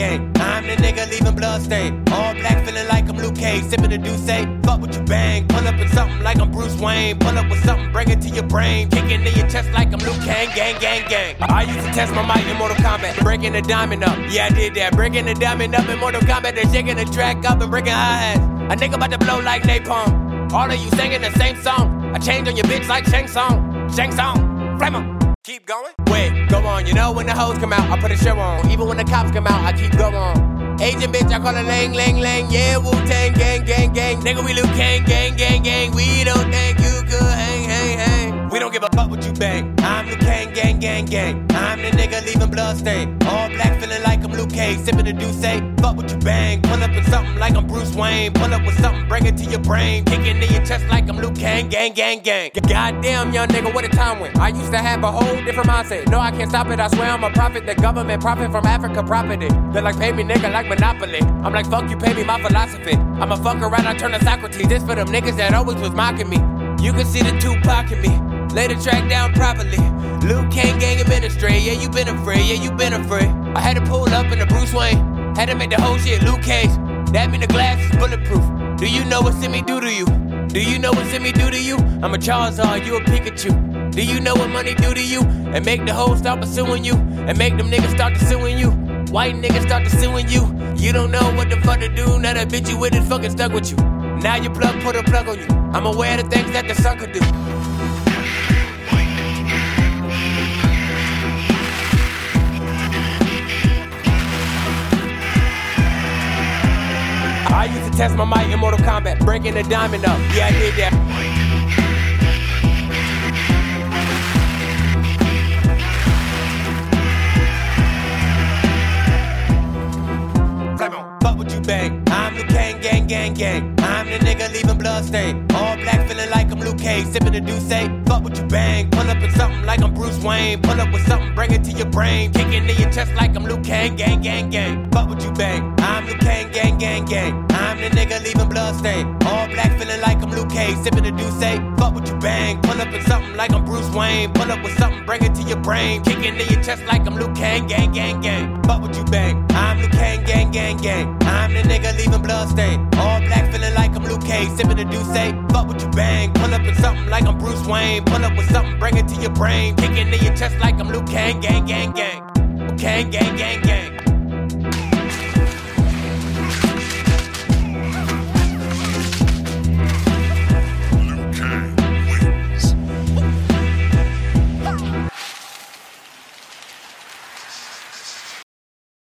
gang. I'm the nigga leaving blood stain. All black feeling like I'm Luke Cage, sipping a Douce. Fuck what you bang. Pull up with something like I'm Bruce Wayne. Pull up with something, bring it to your brain. Kicking in your chest like I'm Liu Kang, gang, gang, gang. I used to test my might in Mortal Kombat, breaking the diamond up. Yeah, I did that. Breaking the diamond up in Mortal Kombat. They're shaking the track up and breaking high ass. A nigga about to blow like napalm. All of you singing the same song. I change on your bitch like Shang Song. Shang Song, flame on. Keep going? Wait, go on. You know when the hoes come out, I put a show on. Even when the cops come out, I keep going. Asian bitch, I call her Lang Lang Lang. Yeah, Wu-Tang, gang, gang, gang. Nigga, we Liu Kang, gang, gang, gang. We don't think you could hang, hang, hang. We don't give a fuck what you bang. I'm Liu Kang, gang, gang, gang. I'm the nigga leaving blood stain. All black feeling like I'm Luke Cage, sipping a Douce. Fuck what you bang. Pull up with something like I'm Bruce Wayne. Pull up with something, bring it to your brain. Kicking in your chest like I'm Liu Kang, gang, gang, gang. Goddamn, young nigga, what a time went. I used to have a whole different mindset. No, I can't stop it, I swear I'm a prophet. The government profit from Africa property. They're like, pay me, nigga, like Monopoly. I'm like, fuck you, pay me, my philosophy. I'ma fuck around, I turn to Socrates. This for them niggas that always was mocking me. You can see the Tupac in me. Lay the track down properly. Luke King gang administrate. Yeah, you been afraid. Yeah, you been afraid. I had to pull up in the Bruce Wayne. Had to make the whole shit Luke Cage. That mean the glass is bulletproof. Do you know what Simi do to you? Do you know what Simi do to you? I'm a Charizard, you a Pikachu. Do you know what money do to you? And make the hoes stop pursuing you. And make them niggas start pursuing you. White niggas start pursuing you. You don't know what the fuck to do. Now that bitch you with is fucking stuck with you. Now you plug, put a plug on you. I'm aware of the things that the sucker do. I used to test my might in Mortal Kombat, breaking the diamond up. Yeah, I did that. Flame on, fuck what you bang. I'm Liu Kang, gang, gang, gang. I'm the nigga leaving blood stain. All black feeling like I'm Luke Cage, sipping a Douce. Fuck what you bang. Pull up with something like I'm Bruce Wayne. Pull up with something, bring it to your brain. Kicking in your chest like I'm Liu Kang, gang, gang, gang. Fuck what you bang. I'm Liu Kang, gang, gang, gang. I'm the nigga leaving blood stain. All black feeling like I'm Luke Cage, sipping a Douce. Fuck what you bang. Pull up with something like I'm Bruce Wayne. Pull up with something, bring it to your brain. Kicking in your chest like I'm Liu Kang, gang, gang, gang. Fuck what you bang. I'm Liu Kang, gang, gang, gang. I'm the nigga leaving blood stain. All black feeling like I'm Luke Cage, sipping a Douce. Fuck what you bang. Pull up with something like I'm Bruce Wayne. Pull up with something, bring it to your brain. Kicking in your chest like I'm Liu Kang, gang, gang, gang. Liu Kang, gang, gang, gang.